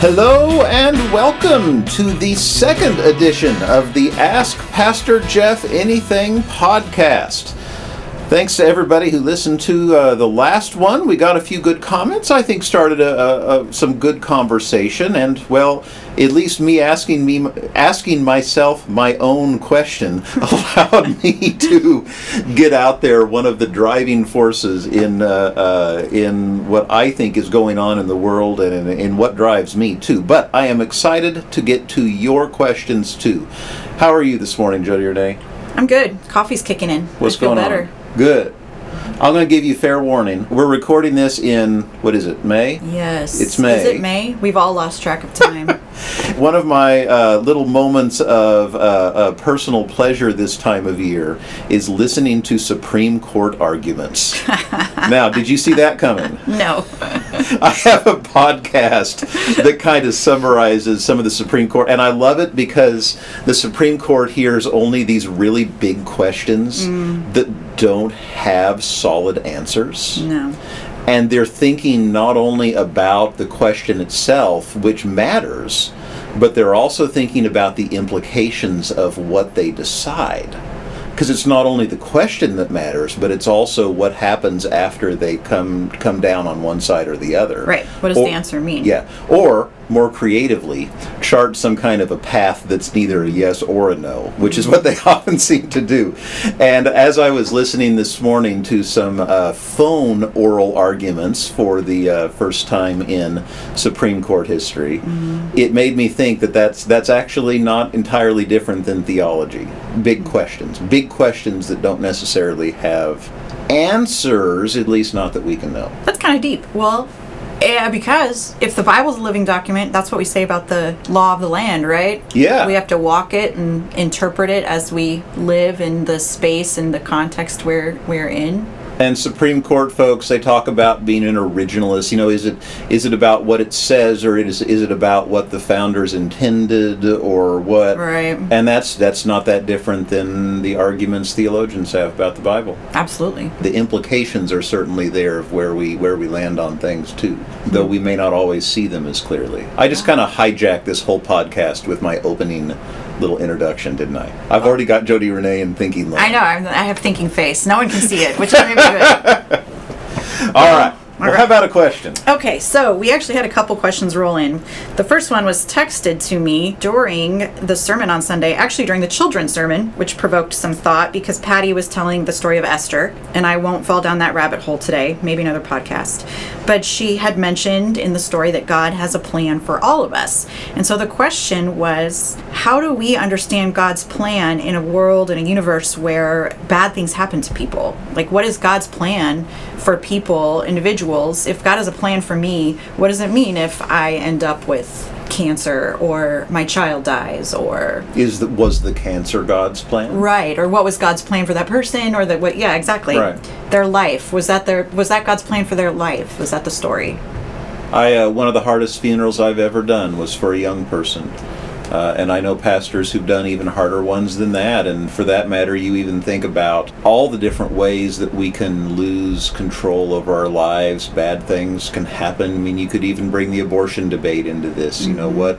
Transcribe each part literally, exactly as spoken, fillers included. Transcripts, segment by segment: Hello and welcome to the second edition of the Ask Pastor Jeff Anything podcast. Thanks to everybody who listened to uh, the last one. We got a few good comments. I think started a, a, a, some good conversation, and well, at least me asking me asking myself my own question allowed me to get out there. One of the driving forces in uh, uh, in what I think is going on in the world, and in, in what drives me too. But I am excited to get to your questions too. How are you this morning, Jody Renee? I'm good. Coffee's kicking in. What's I feel going better. on? Good. I'm going to give you fair warning. We're recording this in, what is it, May? Yes. It's May. Is it May? We've all lost track of time. One of my uh, little moments of uh, uh, personal pleasure this time of year is listening to Supreme Court arguments. Now, did you see that coming? No. I have a podcast that kind of summarizes some of the Supreme Court, and I love it because the Supreme Court hears only these really big questions mm. that don't have solid answers. No. And they're thinking not only about the question itself, which matters, but they're also thinking about the implications of what they decide. Because it's not only the question that matters, but it's also what happens after they come come down on one side or the other. Right. What does or, the answer mean? Yeah. Or, more creatively, chart some kind of a path that's neither a yes or a no, which is what they often seem to do. And as I was listening this morning to some uh, phone oral arguments for the uh, first time in Supreme Court history, mm-hmm. it made me think that that's, that's actually not entirely different than theology. Big questions. Big questions that don't necessarily have answers, at least not that we can know. That's kind of deep. Well... Yeah, because if the Bible's a living document, that's what we say about the law of the land, right? Yeah. We have to walk it and interpret it as we live in the space and the context where we're in. And Supreme Court folks, they talk about being an originalist. You know, is it is it about what it says, or is is it about what the founders intended, or what? Right. And that's that's not that different than the arguments theologians have about the Bible. Absolutely. The implications are certainly there of where we where we land on things too, though we may not always see them as clearly. I just kind of hijacked this whole podcast with my opening little introduction, didn't I? I've oh. already got Jody Renee in thinking mode. I know. I'm, I have thinking face. No one can see it, which is really good. All right. All well, right. How about a question? Okay, so we actually had a couple questions roll in. The first one was texted to me during the sermon on Sunday, actually during the children's sermon, which provoked some thought because Patty was telling the story of Esther, and I won't fall down that rabbit hole today, maybe another podcast. But she had mentioned in the story that God has a plan for all of us. And so the question was, how do we understand God's plan in a world, in a universe where bad things happen to people? Like, what is God's plan for people, individuals? If God has a plan for me, what does it mean if I end up with cancer, or my child dies, or is the, was the cancer God's plan? Right, or what was God's plan for that person, or that what? Yeah, exactly. Right. Their life was that their was that God's plan for their life? Was that the story? I uh, one of the hardest funerals I've ever done was for a young person. Uh, and I know pastors who've done even harder ones than that, and for that matter, you even think about all the different ways that we can lose control over our lives. Bad things can happen. I mean, you could even bring the abortion debate into this. You know, what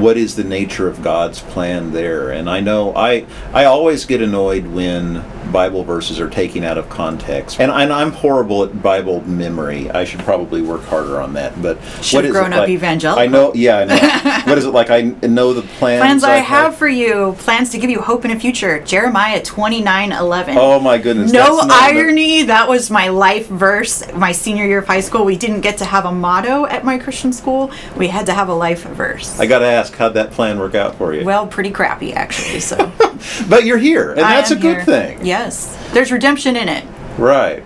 what is the nature of God's plan there? And I know I I always get annoyed when Bible verses are taken out of context, and, and I'm horrible at Bible memory. I should probably work harder on that. But should what have is grown it up like? Evangelical. I know. Yeah, I know. What is it like? I know the Plans, plans I, I have had. for you, plans to give you hope in a future. Jeremiah twenty-nine eleven. Oh my goodness. No irony. The... That was my life verse my senior year of high school. We didn't get to have a motto at my Christian school. We had to have a life verse. I got to ask, how'd that plan work out for you? Well, pretty crappy actually. So, But you're here, and I that's a good here. thing. Yes. There's redemption in it. Right.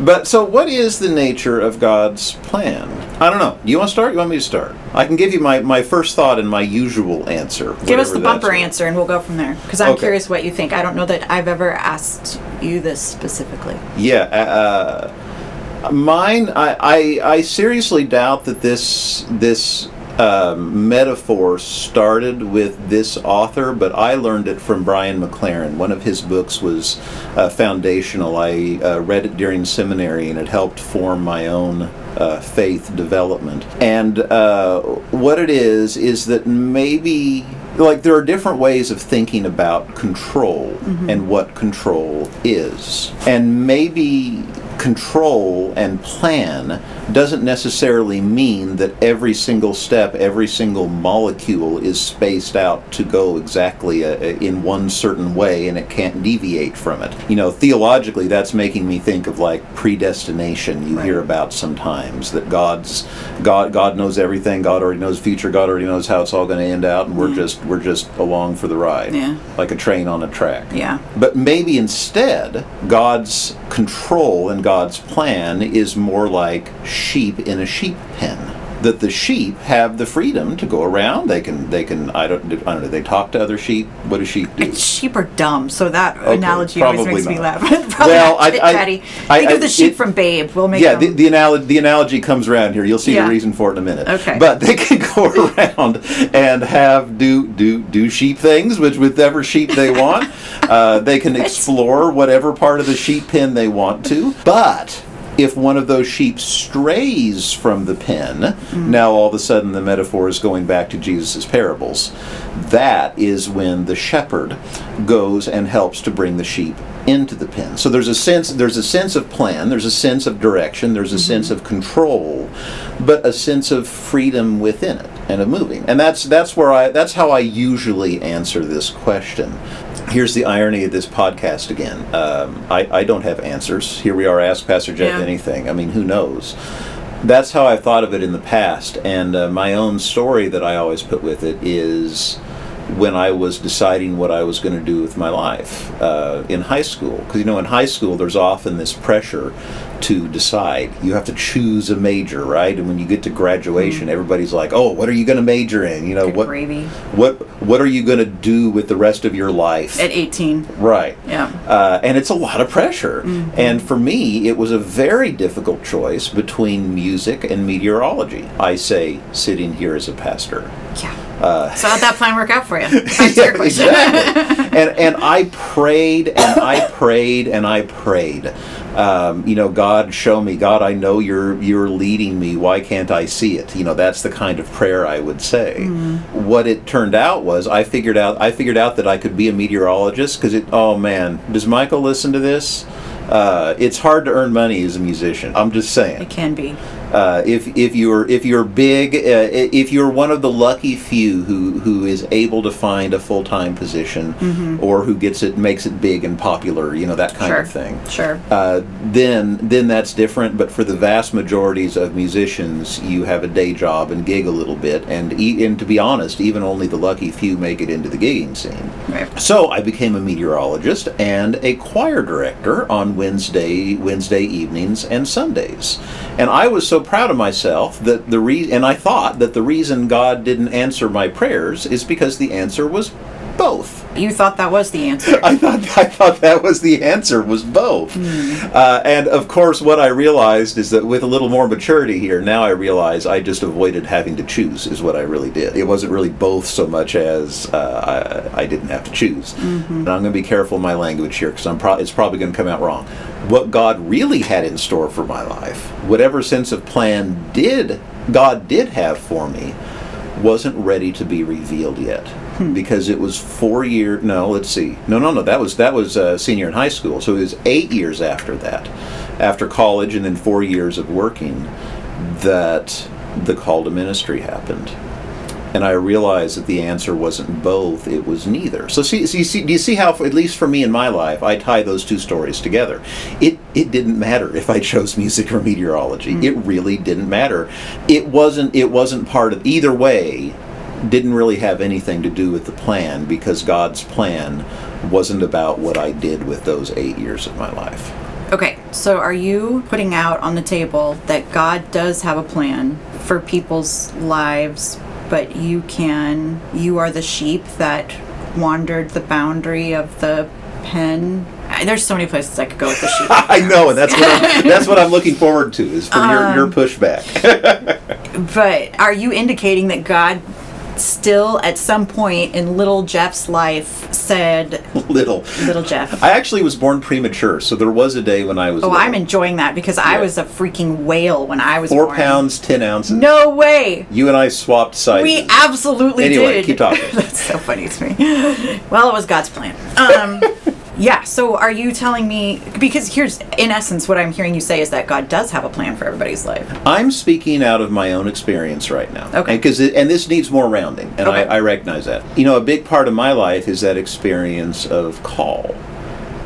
But so what is the nature of God's plan? I don't know. You want to start? You want me to start? I can give you my, my first thought and my usual answer. Give us the bumper answer and we'll go from there. Because I'm okay. curious what you think. I don't know that I've ever asked you this specifically. Yeah. Uh, mine, I, I, I seriously doubt that this this um, metaphor started with this author, but I learned it from Brian McLaren. One of his books was uh, foundational. I uh, read it during seminary, and it helped form my own uh, faith development. And uh, what it is, is that maybe... Like, there are different ways of thinking about control mm-hmm. and what control is. And maybe control and plan doesn't necessarily mean that every single step, every single molecule is spaced out to go exactly a, a, in one certain way, and it can't deviate from it. You know, theologically, that's making me think of, like, predestination you right. hear about sometimes, that God's God God knows everything, God already knows the future, God already knows how it's all going to end out, and we're yeah. just we're just along for the ride, yeah. like a train on a track. Yeah. But maybe instead, God's control and God's plan is more like sheep in a sheep pen. That the sheep have the freedom to go around. They can, they can. I don't, I don't know. They talk to other sheep. What do sheep do? And sheep are dumb. So that okay, analogy always makes not. me laugh. probably well, not. I, I, Think I, of the sheep it, from Babe. We'll make. Yeah, them. the the analogy, the analogy comes around here. You'll see yeah. the reason for it in a minute. Okay. But they can go around and have do do do sheep things, which whatever sheep they want. uh, they can explore whatever part of the sheep pen they want to. But if one of those sheep strays from the pen, mm-hmm. now all of a sudden the metaphor is going back to Jesus' parables. That is when the shepherd goes and helps to bring the sheep into the pen. So there's a sense, there's a sense of plan, there's a sense of direction, there's a mm-hmm. sense of control, but a sense of freedom within it and of moving. And that's that's where I that's how I usually answer this question. Here's the irony of this podcast again. Um, I, I don't have answers. Here we are, Ask Pastor Jeff yeah. Anything. I mean, who knows? That's how I've thought of it in the past. And uh, my own story that I always put with it is when I was deciding what I was going to do with my life uh, in high school. Because, you know, in high school, there's often this pressure to decide. You have to choose a major, right? And when you get to graduation, mm-hmm. everybody's like, "Oh, what are you going to major in? You know, Good what gravy. what what are you going to do with the rest of your life?" At eighteen, right? Yeah, uh, and it's a lot of pressure. Mm-hmm. And for me, it was a very difficult choice between music and meteorology. I say, sitting here as a pastor. Yeah. Uh, so how'd that plan work out for you? That's yeah, your question. Exactly. and and I prayed and I prayed and I prayed. Um, you know, God, show me. God, I know you're you're leading me. Why can't I see it? You know, that's the kind of prayer I would say. Mm-hmm. What it turned out was I figured out I figured out that I could be a meteorologist because it. Oh man, does Michael listen to this? Uh, it's hard to earn money as a musician. I'm just saying. It can be. Uh, if if you're if you're big, uh, if you're one of the lucky few who, who is able to find a full-time position, mm-hmm. or who gets it makes it big and popular, you know, that kind sure. of thing. Sure. Uh, then then that's different. But for the vast majorities of musicians, you have a day job and gig a little bit, and e- and to be honest, even only the lucky few make it into the gigging scene. Right. So I became a meteorologist and a choir director on Wednesday Wednesday evenings and Sundays, and I was so. proud of myself that the re- and I thought that the reason God didn't answer my prayers is because the answer was both. You thought that was the answer. I thought I thought that was the answer was both. Mm. Uh, and of course, what I realized is that with a little more maturity here, now I realize I just avoided having to choose is what I really did. It wasn't really both so much as uh, I, I didn't have to choose. Mm-hmm. And I'm going to be careful in my language here because I'm pro- it's probably going to come out wrong. What God really had in store for my life, whatever sense of plan did God did have for me, wasn't ready to be revealed yet. Hmm. Because it was four year no let's see no no no that was that was uh, senior in high school, so it was eight years after that, after college and then four years of working, that the call to ministry happened. And I realized that the answer wasn't both, it was neither. So see, see, see, do you see how, at least for me in my life, I tie those two stories together? It it didn't matter if I chose music or meteorology. Mm. It really didn't matter. It wasn't it wasn't part of, either way, didn't really have anything to do with the plan, because God's plan wasn't about what I did with those eight years of my life. Okay, so are you putting out on the table that God does have a plan for people's lives, but you can, you are the sheep that wandered the boundary of the pen? there's so many places I could go with the sheep. I know, and that's what I'm, that's what I'm looking forward to, is from um, your, your pushback. But are you indicating that God still at some point in little Jeff's life said little little Jeff? I actually was born premature, so there was a day when I was oh little. I'm enjoying that because yeah. I was a freaking whale when I was four born. Pounds ten ounces. No way. You and I swapped sizes. We absolutely anyway, did. Keep talking. That's so funny to me. Well, it was God's plan. Um yeah, so are you telling me, because here's in essence what I'm hearing you say is that God does have a plan for everybody's life. I'm speaking out of my own experience right now. Okay. And, cause it, and this needs more rounding, and okay. I, I recognize that. You know, a big part of my life is that experience of call.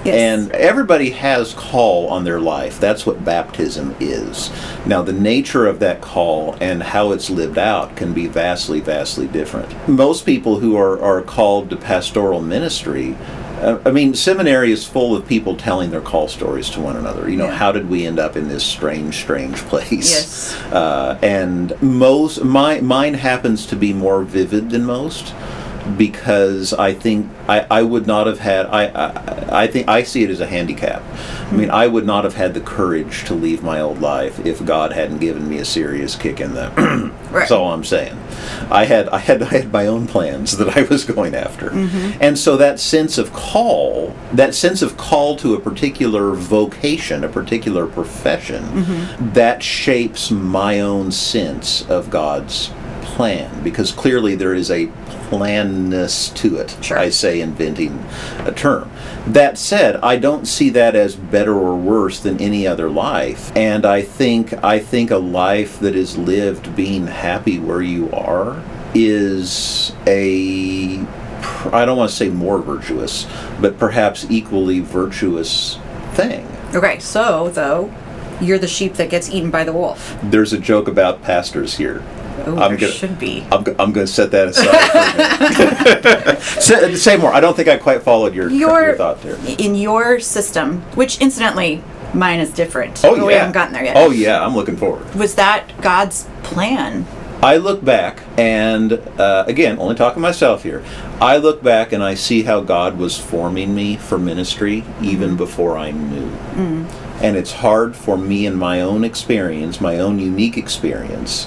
Yes. And everybody has call on their life. That's what baptism is. Now, the nature of that call and how it's lived out can be vastly, vastly different. Most people who are, are called to pastoral ministry, I mean, seminary is full of people telling their call stories to one another. You know, yeah. How did we end up in this strange, strange place? Yes. Uh, and most, my mine happens to be more vivid than most, because I think I, I would not have had, I, I I think I see it as a handicap. I mean, I would not have had the courage to leave my old life if God hadn't given me a serious kick in the right. That's all I'm saying. I had I had I had my own plans that I was going after. Mm-hmm. And so that sense of call, that sense of call to a particular vocation, a particular profession, mm-hmm. that shapes my own sense of God's plan, because clearly there is a planness to it. Sure. I say, inventing a term. That said, I don't see that as better or worse than any other life, and I think I think a life that is lived being happy where you are is a, I don't want to say more virtuous, but perhaps equally virtuous thing. Okay, so though, you're the sheep that gets eaten by the wolf. There's a joke about pastors here. Oh, there gonna, should be. I'm, I'm going to set that aside. say, say more. I don't think I quite followed your, your, your thought there. In your system, which incidentally, mine is different. Oh, yeah. We haven't gotten there yet. Oh, yeah. I'm looking forward. Was that God's plan? I look back, and uh, again, only talking myself here, I look back and I see how God was forming me for ministry even mm-hmm. before I knew. Mm-hmm. And it's hard for me in my own experience, my own unique experience,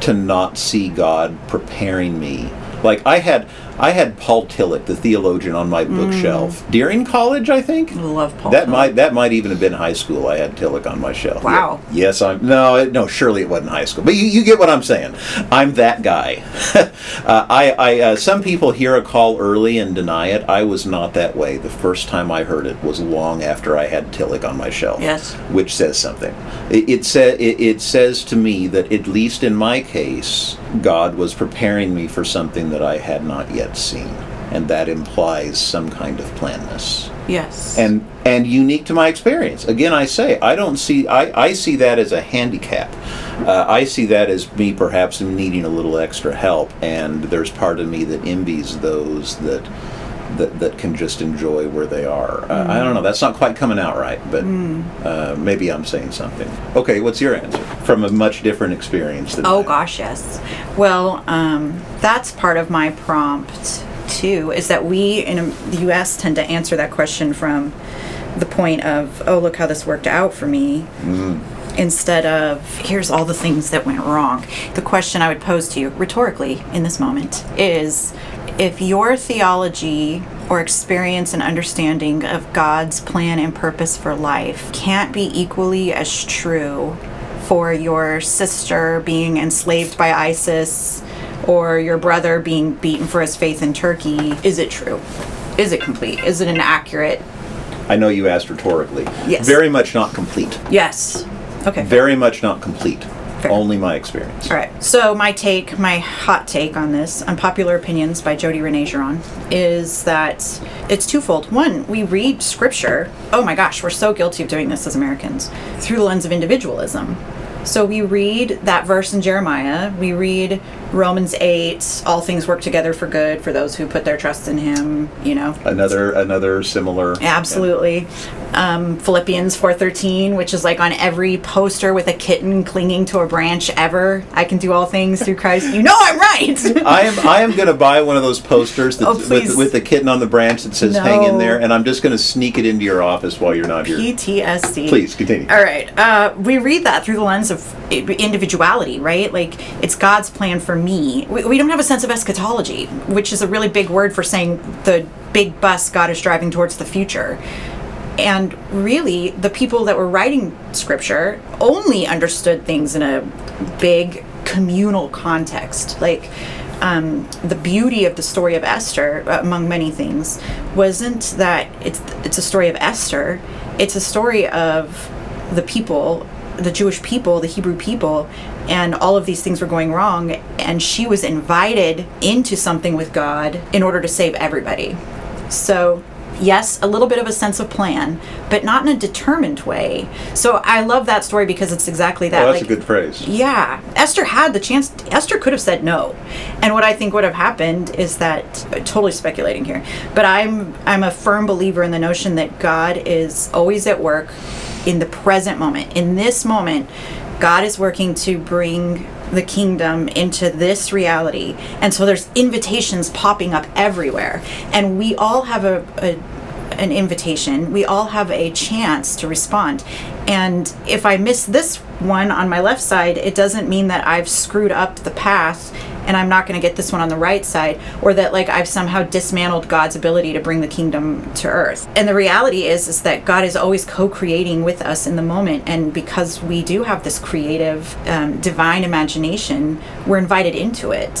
to not see God preparing me. Like I had I had Paul Tillich, the theologian, on my bookshelf mm. during college, I think. I love Paul. That Tillich. might that might even have been high school. I had Tillich on my shelf. Wow. Yeah. Yes, I'm no, it, no, surely it wasn't high school. But you, you get what I'm saying. I'm that guy. uh, I, I uh, some people hear a call early and deny it. I was not that way. The first time I heard it was long after I had Tillich on my shelf. Yes. Which says something. It it, sa- it it says to me that at least in my case, God was preparing me for something that I had not yet seen, and that implies some kind of planness. Yes. And and unique to my experience. Again, I say I don't see I, I see that as a handicap. Uh, I see that as me perhaps needing a little extra help, and there's part of me that envies those that that, that can just enjoy where they are. Uh, mm. I don't know, that's not quite coming out right, but mm. uh, maybe I'm saying something. Okay, what's your answer? From a much different experience than Oh that. Gosh, yes. Well, um, that's part of my prompt too, is that we in the U S tend to answer that question from the point of, oh, look how this worked out for me, mm. instead of, here's all the things that went wrong. The question I would pose to you rhetorically in this moment is, if your theology or experience and understanding of God's plan and purpose for life can't be equally as true for your sister being enslaved by ISIS or your brother being beaten for his faith in Turkey, is it true? Is it complete? Is it an accurate? I know you asked rhetorically. Yes. Very much not complete. Yes. Okay. Very much not complete. Fair. Only my experience. All right. So my take, my hot take on this, Unpopular Opinions by Jody Renee Geron, is that it's twofold. One, we read scripture. Oh my gosh, we're so guilty of doing this as Americans through the lens of individualism. So we read that verse in Jeremiah. We read Romans eight, all things work together for good for those who put their trust in him, you know. Another another similar. Absolutely. Yeah. Um, Philippians four thirteen, which is like on every poster with a kitten clinging to a branch ever. I can do all things through Christ. You know I'm right. I am I am going to buy one of those posters that's, oh, with with the kitten on the branch that says no. hang in there, and I'm just going to sneak it into your office while you're not here. P T S D. Please, continue. All right. Uh, we read that through the lens of individuality, right? Like, it's God's plan for me. We, we don't have a sense of eschatology, which is a really big word for saying the big bus God is driving towards the future. And really, the people that were writing scripture only understood things in a big communal context. Like, um, the beauty of the story of Esther, among many things, wasn't that it's it's a story of Esther. It's a story of the people, the Jewish people, the Hebrew people, and all of these things were going wrong, and she was invited into something with God in order to save everybody. So yes, a little bit of a sense of plan, but not in a determined way. So I love that story because it's exactly that. Oh, that's like, a good phrase. Yeah. Esther had the chance. Esther could have said no. And what I think would have happened is that, totally speculating here, but I'm I'm a firm believer in the notion that God is always at work in the present moment. In this moment, God is working to bring the kingdom into this reality. And so there's invitations popping up everywhere. And we all have a, a an invitation. We all have a chance to respond. And if I miss this one on my left side, it doesn't mean that I've screwed up the path and I'm not going to get this one on the right side, or that like I've somehow dismantled God's ability to bring the kingdom to earth. And the reality is, is that God is always co-creating with us in the moment. And because we do have this creative, um, divine imagination, we're invited into it,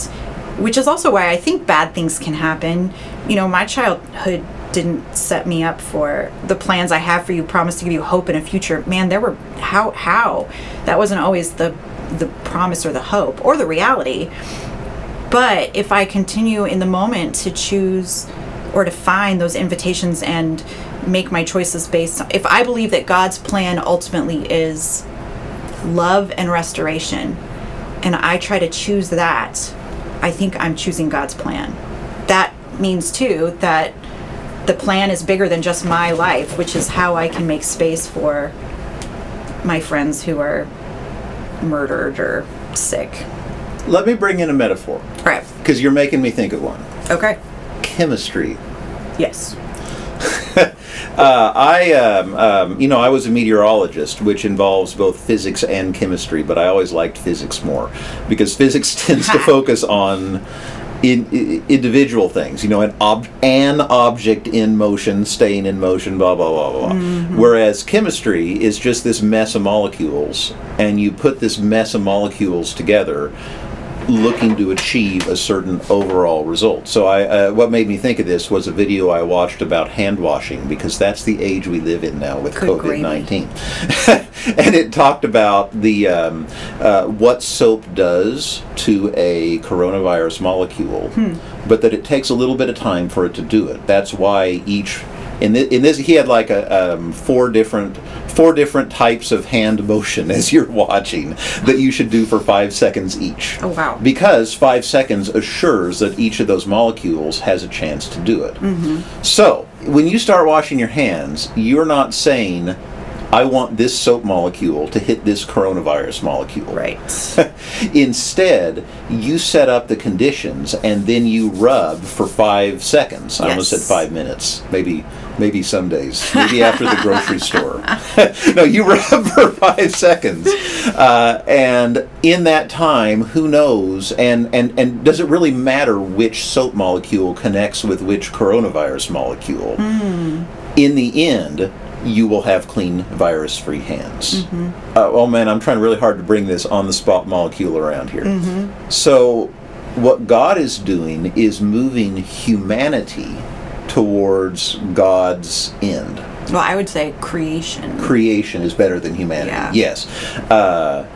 which is also why I think bad things can happen. You know, my childhood didn't set me up for the plans I have for you, promise to give you hope and a future. Man, there were, how, how? That wasn't always the the promise or the hope or the reality. But if I continue in the moment to choose or to find those invitations and make my choices based on, if I believe that God's plan ultimately is love and restoration, and I try to choose that, I think I'm choosing God's plan. That means, too, that the plan is bigger than just my life, which is how I can make space for my friends who are murdered or sick. Let me bring in a metaphor. Right. Because you're making me think of one. Okay. Chemistry. Yes. uh, I, um, um, you know, I was a meteorologist, which involves both physics and chemistry, but I always liked physics more because physics tends to focus on in, in, individual things, you know, an, ob- an object in motion, staying in motion, blah, blah, blah, blah. Mm-hmm. Whereas chemistry is just this mess of molecules, and you put this mess of molecules together looking to achieve a certain overall result. So I, uh, what made me think of this was a video I watched about hand washing, because that's the age we live in now with Good COVID nineteen. And it talked about the um, uh, what soap does to a coronavirus molecule, hmm. but that it takes a little bit of time for it to do it. That's why each... In this, in this, he had like a um, four different four different types of hand motion as you're watching that you should do for five seconds each. Oh, wow. Because five seconds assures that each of those molecules has a chance to do it. Mm-hmm. So, when you start washing your hands, you're not saying, I want this soap molecule to hit this coronavirus molecule. Right. Instead, you set up the conditions and then you rub for five seconds. Yes. I almost said five minutes. Maybe maybe some days. Maybe after the grocery store. No, you rub for five seconds. Uh, and in that time, who knows? And, and, and does it really matter which soap molecule connects with which coronavirus molecule? Mm. In the end, you will have clean, virus-free hands. Mm-hmm. Uh, oh man, I'm trying really hard to bring this on-the-spot molecule around here. Mm-hmm. So what God is doing is moving humanity towards God's end. Well, I would say creation. Creation is better than humanity, yeah. Yes. Uh,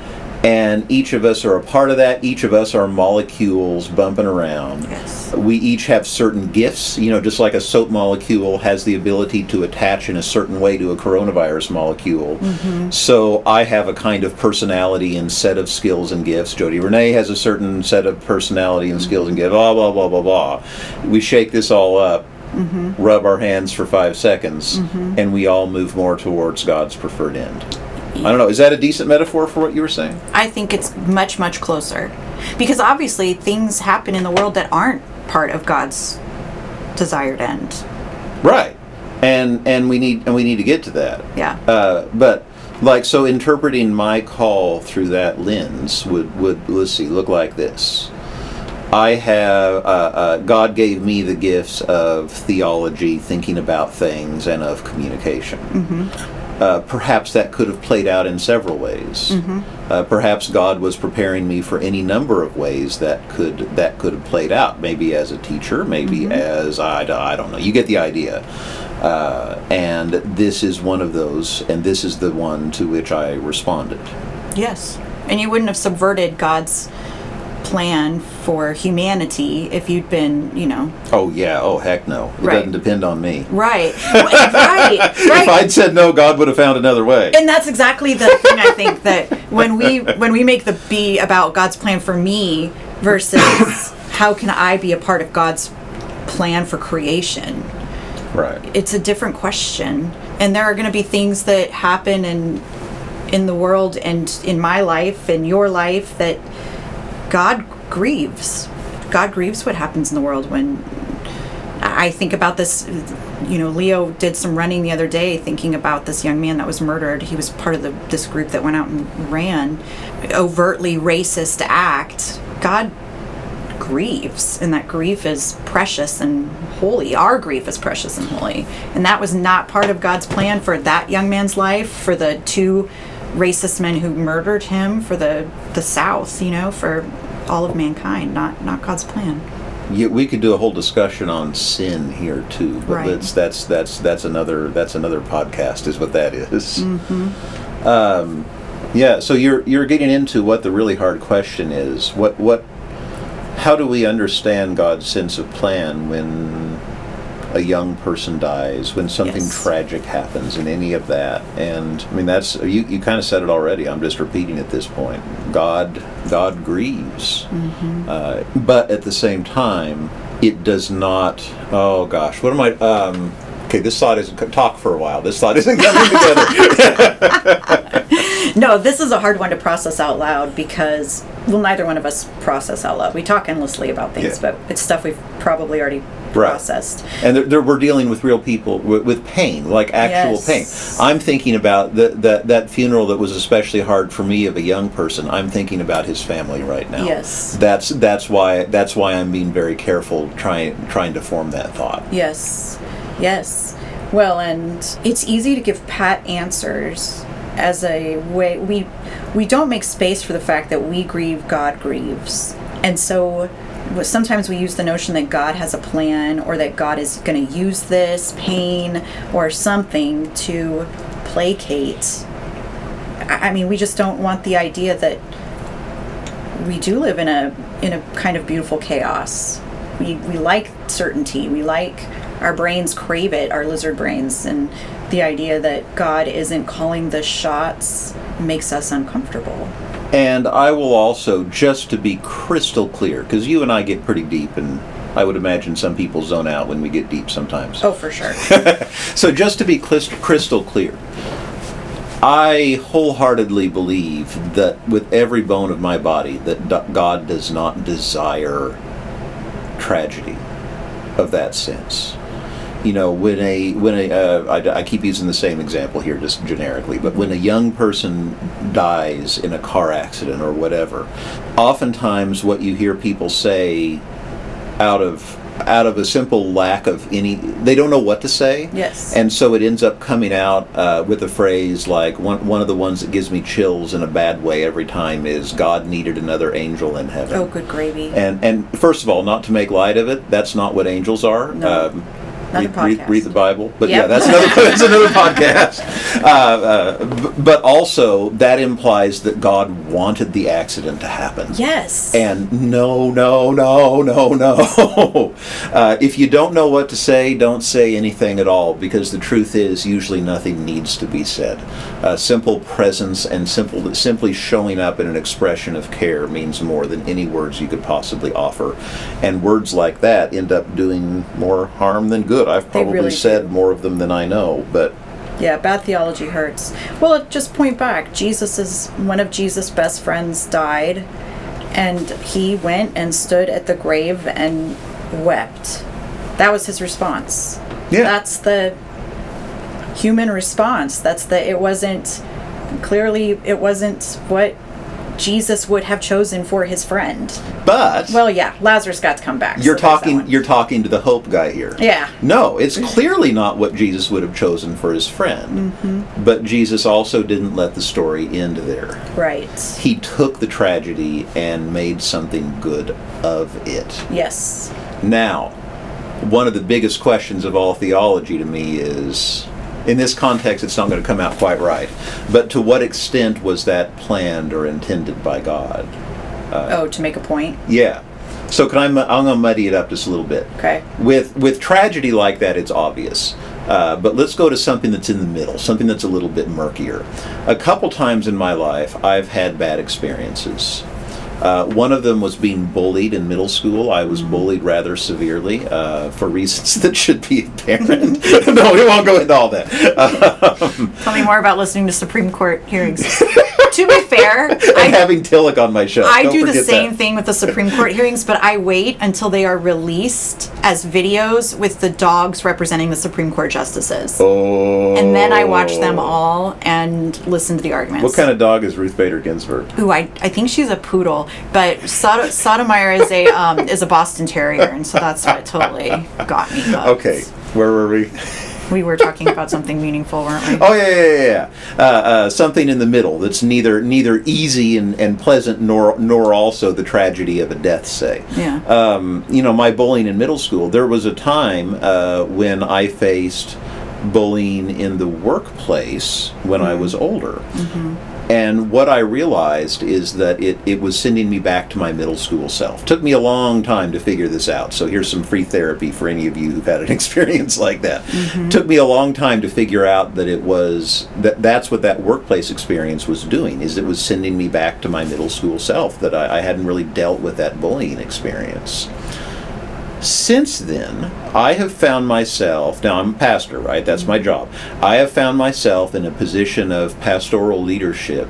and each of us are a part of that. Each of us are molecules bumping around. Yes. We each have certain gifts, you know, just like a soap molecule has the ability to attach in a certain way to a coronavirus molecule. Mm-hmm. So I have a kind of personality and set of skills and gifts. Jody Renee has a certain set of personality and mm-hmm. skills and gifts, blah, blah, blah, blah, blah. We shake this all up, mm-hmm. rub our hands for five seconds, mm-hmm. and we all move more towards God's preferred end. I don't know. Is that a decent metaphor for what you were saying? I think it's much, much closer. Because obviously things happen in the world that aren't part of God's desired end. Right. And and we need and we need to get to that. Yeah. Uh, but like so interpreting my call through that lens would, would let's see, look like this. I have, uh, uh, God gave me the gifts of theology, thinking about things, and of communication. Mm-hmm. Uh, perhaps that could have played out in several ways. Mm-hmm. Uh, perhaps God was preparing me for any number of ways that could that could have played out. Maybe as a teacher, maybe mm-hmm. as, I, I don't know, you get the idea. Uh, and this is one of those, and this is the one to which I responded. Yes, and you wouldn't have subverted God's plan for humanity if you'd been, you know. Oh yeah, oh heck no. It right. doesn't depend on me. Right. right. Right. If I'd said no, God would have found another way. And that's exactly the thing I think that when we when we make the be about God's plan for me versus how can I be a part of God's plan for creation. Right. It's a different question. And there are going to be things that happen in in the world and in my life and your life that God grieves. God grieves what happens in the world. When I think about this, you know, Leo did some running the other day thinking about this young man that was murdered. He was part of the, this group that went out and ran. Overtly racist act. God grieves, and that grief is precious and holy. Our grief is precious and holy. And that was not part of God's plan for that young man's life, for the two racist men who murdered him, for the the South, you know, for all of mankind, not not God's plan. Yeah, we could do a whole discussion on sin here too, but right. let's, that's that's that's another that's another podcast is what that is. Mm-hmm. Um, yeah, so you're you're getting into what the really hard question is. What what? How do we understand God's sense of plan when a young person dies, when something yes. tragic happens, and any of that? And I mean, that's you, you kind of said it already. I'm just repeating at this point. God, God grieves, mm-hmm. uh, but at the same time, it does not. Oh gosh, what am I? Um, okay, this thought isn't talk for a while. This thought isn't coming together. No, this is a hard one to process out loud because well, neither one of us process out loud. We talk endlessly about things, yeah. but it's stuff we've probably already. Right. Processed. And they're, they're, we're dealing with real people, with, with pain, like actual yes. pain. I'm thinking about the, the, that funeral that was especially hard for me of a young person. I'm thinking about his family right now. Yes. That's that's why that's why I'm being very careful trying trying to form that thought. Yes. Yes. Well, and it's easy to give pat answers as a way. We, we don't make space for the fact that we grieve, God grieves. And so sometimes we use the notion that God has a plan or that God is going to use this pain or something to placate. I mean, we just don't want the idea that we do live in a in a kind of beautiful chaos. We we like certainty. We like, our brains crave it, our lizard brains, and the idea that God isn't calling the shots makes us uncomfortable. And I will also, just to be crystal clear, because you and I get pretty deep, and I would imagine some people zone out when we get deep sometimes. Oh, for sure. So just to be crystal clear, I wholeheartedly believe that with every bone of my body that God does not desire tragedy of that sense. You know, when a when a uh, I, I keep using the same example here, just generically, but when a young person dies in a car accident or whatever, oftentimes what you hear people say, out of out of a simple lack of any, they don't know what to say. Yes. And so it ends up coming out uh, with a phrase like one one of the ones that gives me chills in a bad way every time is God needed another angel in heaven. Oh, good gravy. And and first of all, not to make light of it, that's not what angels are. No. Um, Another read, podcast. Read, read the Bible. But yep. yeah, that's another that's another podcast. Uh, uh, but also, that implies that God wanted the accident to happen. Yes. And no, no, no, no, no. Uh, if you don't know what to say, don't say anything at all, because the truth is usually nothing needs to be said. Uh, simple presence and simple simply showing up in an expression of care means more than any words you could possibly offer. And words like that end up doing more harm than good. I've probably really said do. more of them than I know, but yeah, bad theology hurts. Well, just point back. Jesus is one of Jesus' best friends died, and he went and stood at the grave and wept. That was his response. Yeah, that's the human response. That's the it wasn't clearly it wasn't what Jesus would have chosen for his friend. But well, yeah, Lazarus got to come back. You're so talking you're talking to the hope guy here. Yeah. No, it's clearly not what Jesus would have chosen for his friend. Mm-hmm. But Jesus also didn't let the story end there. Right. He took the tragedy and made something good of it. Yes. Now, one of the biggest questions of all theology to me is, in this context, it's not going to come out quite right. But to what extent was that planned or intended by God? Uh, oh, to make a point? Yeah. So can I, I'm going to muddy it up just a little bit. Okay. With with tragedy like that, it's obvious. Uh, but let's go to something that's in the middle, something that's a little bit murkier. A couple times in my life, I've had bad experiences. Uh, one of them was being bullied in middle school. I was bullied rather severely uh, for reasons that should be apparent. No, we won't go into all that. Um, Tell me more about listening to Supreme Court hearings. To be fair, and I, having Tillich on my show. I Don't do the same that. thing with the Supreme Court hearings, but I wait until they are released as videos with the dogs representing the Supreme Court justices. Oh. And then I watch them all and listen to the arguments. What kind of dog is Ruth Bader Ginsburg? Ooh, I I think she's a poodle. But Sot- Sotomayor is a um, is a Boston Terrier, and so that's what totally got me. Bugs. Okay, where were we? We were talking about something meaningful, weren't we? Oh yeah, yeah, yeah. Uh, uh, something in the middle that's neither neither easy and, and pleasant, nor nor also the tragedy of a death. Say, yeah. Um, you know, my bullying in middle school. There was a time uh, when I faced bullying in the workplace when mm-hmm. I was older. Mm-hmm. And what I realized is that it, it was sending me back to my middle school self. Took me a long time to figure this out. So here's some free therapy for any of you who've had an experience like that. Mm-hmm. Took me a long time to figure out that it was that that's what that workplace experience was doing. Is it was sending me back to my middle school self. That I, I hadn't really dealt with that bullying experience. Since then, I have found myself, now I'm a pastor, right? That's my job. I have found myself in a position of pastoral leadership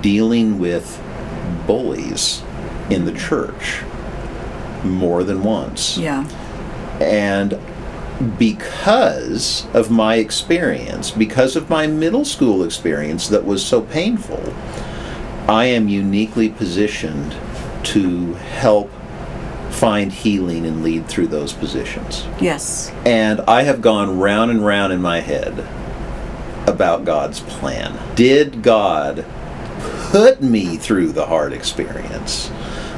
dealing with bullies in the church more than once. Yeah. And because of my experience, because of my middle school experience that was so painful, I am uniquely positioned to help find healing and lead through those positions. Yes. And I have gone round and round in my head about God's plan. Did God put me through the hard experience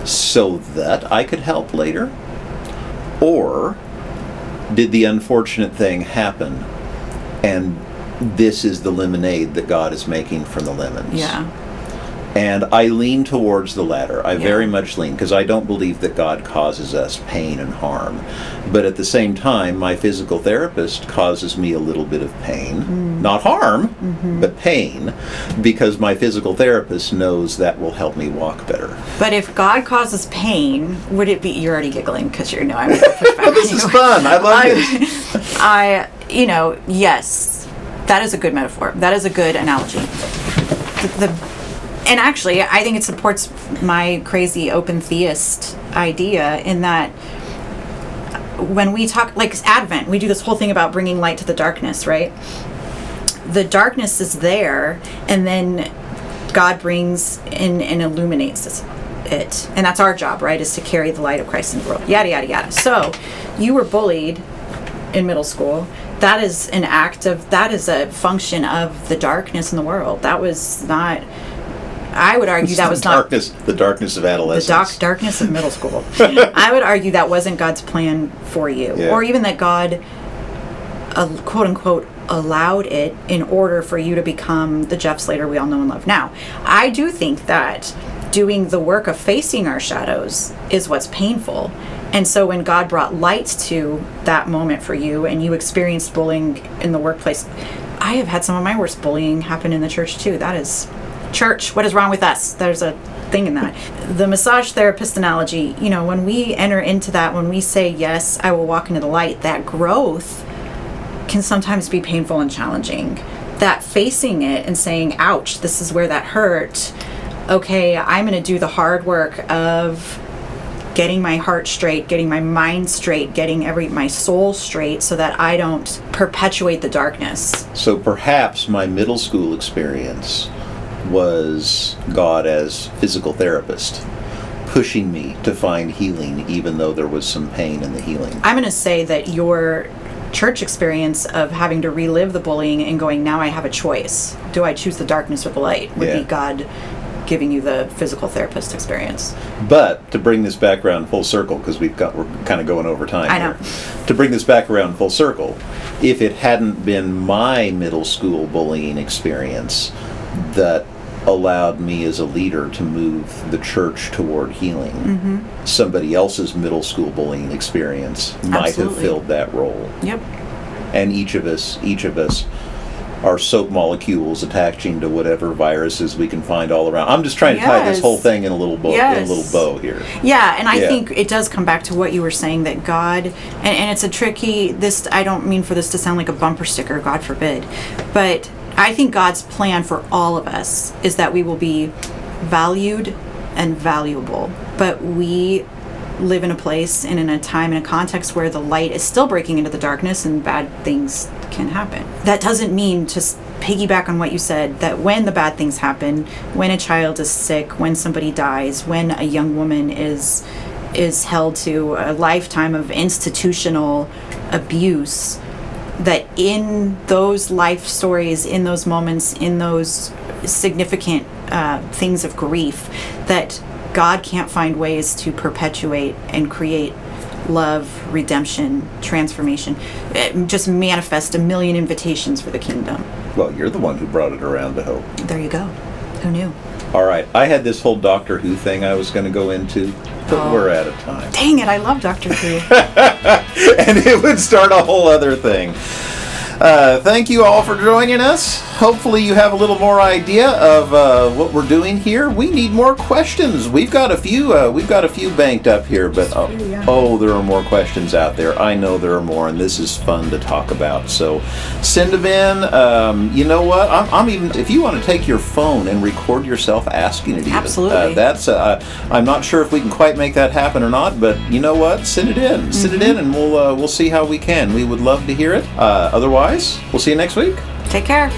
so that I could help later? Or did the unfortunate thing happen and this is the lemonade that God is making from the lemons? Yeah. And I lean towards the latter. I yeah. very much lean, because I don't believe that God causes us pain and harm. But at the same time, my physical therapist causes me a little bit of pain. Mm. Not harm, mm-hmm. but pain, because my physical therapist knows that will help me walk better. But if God causes pain, would it be... You're already giggling, because you know I'm going to push back. This is fun. I love I, this. I, you know, yes. That is a good metaphor. That is a good analogy. The... the And actually, I think it supports my crazy open theist idea in that when we talk, like Advent, we do this whole thing about bringing light to the darkness, right? The darkness is there, and then God brings in and illuminates it. And that's our job, right, is to carry the light of Christ in the world, yada, yada, yada. So you were bullied in middle school. That is an act of, that is a function of the darkness in the world. That was not... I would argue that was darkness, not... The darkness of adolescence. The doc, darkness of middle school. I would argue that wasn't God's plan for you. Yeah. Or even that God uh, quote-unquote allowed it in order for you to become the Jeff Slater we all know and love now. I do think that doing the work of facing our shadows is what's painful. And so when God brought light to that moment for you and you experienced bullying in the workplace, I have had some of my worst bullying happen in the church too. That is church. What is wrong with us? There's a thing in that. The massage therapist analogy, you know, when we enter into that, when we say, yes, I will walk into the light, that growth can sometimes be painful and challenging. That facing it and saying, ouch, this is where that hurt. Okay, I'm going to do the hard work of getting my heart straight, getting my mind straight, getting every my soul straight so that I don't perpetuate the darkness. So perhaps my middle school experience was God as physical therapist pushing me to find healing, even though there was some pain in the healing. I'm going to say that your church experience of having to relive the bullying and going, now I have a choice. Do I choose the darkness or the light? Would yeah. be God giving you the physical therapist experience. But to bring this back around full circle, because we've got we're kind of going over time. I know. Here. To bring this back around full circle, if it hadn't been my middle school bullying experience that allowed me as a leader to move the church toward healing, mm-hmm. somebody else's middle school bullying experience might Absolutely. Have filled that role. Yep. And each of us, each of us. Our soap molecules attaching to whatever viruses we can find all around. I'm just trying to yes. tie this whole thing in a little bow, yes. in a little bow here. Yeah, and I yeah. think it does come back to what you were saying, that God, and, and it's a tricky, this, I don't mean for this to sound like a bumper sticker, God forbid, but I think God's plan for all of us is that we will be valued and valuable, but we live in a place and in a time and a context where the light is still breaking into the darkness and bad things can happen. That doesn't mean, to piggyback on what you said, that when the bad things happen, when a child is sick, when somebody dies, when a young woman is is held to a lifetime of institutional abuse, that in those life stories, in those moments, in those significant uh, things of grief, that God can't find ways to perpetuate and create love, redemption, transformation. It just manifest a million invitations for the kingdom. Well, you're the one who brought it around to hope. There you go. Who knew? All right. I had this whole Doctor Who thing I was going to go into, but oh. we're out of time. Dang it. I love Doctor Who. And it would start a whole other thing. Uh, thank you all for joining us. Hopefully you have a little more idea of uh, what we're doing here. We need more questions. We've got a few uh, we've got a few banked up here, but oh, oh, there are more questions out there. I know there are more, and this is fun to talk about. So send them in. Um, you know what? I'm, I'm even if you want to take your phone and record yourself asking it. Even, Absolutely. Uh, that's uh, I'm not sure if we can quite make that happen or not, but you know what? Send it in. Mm-hmm. Send it in, and we'll uh, we'll see how we can. We would love to hear it. Uh, otherwise. We'll see you next week. Take care.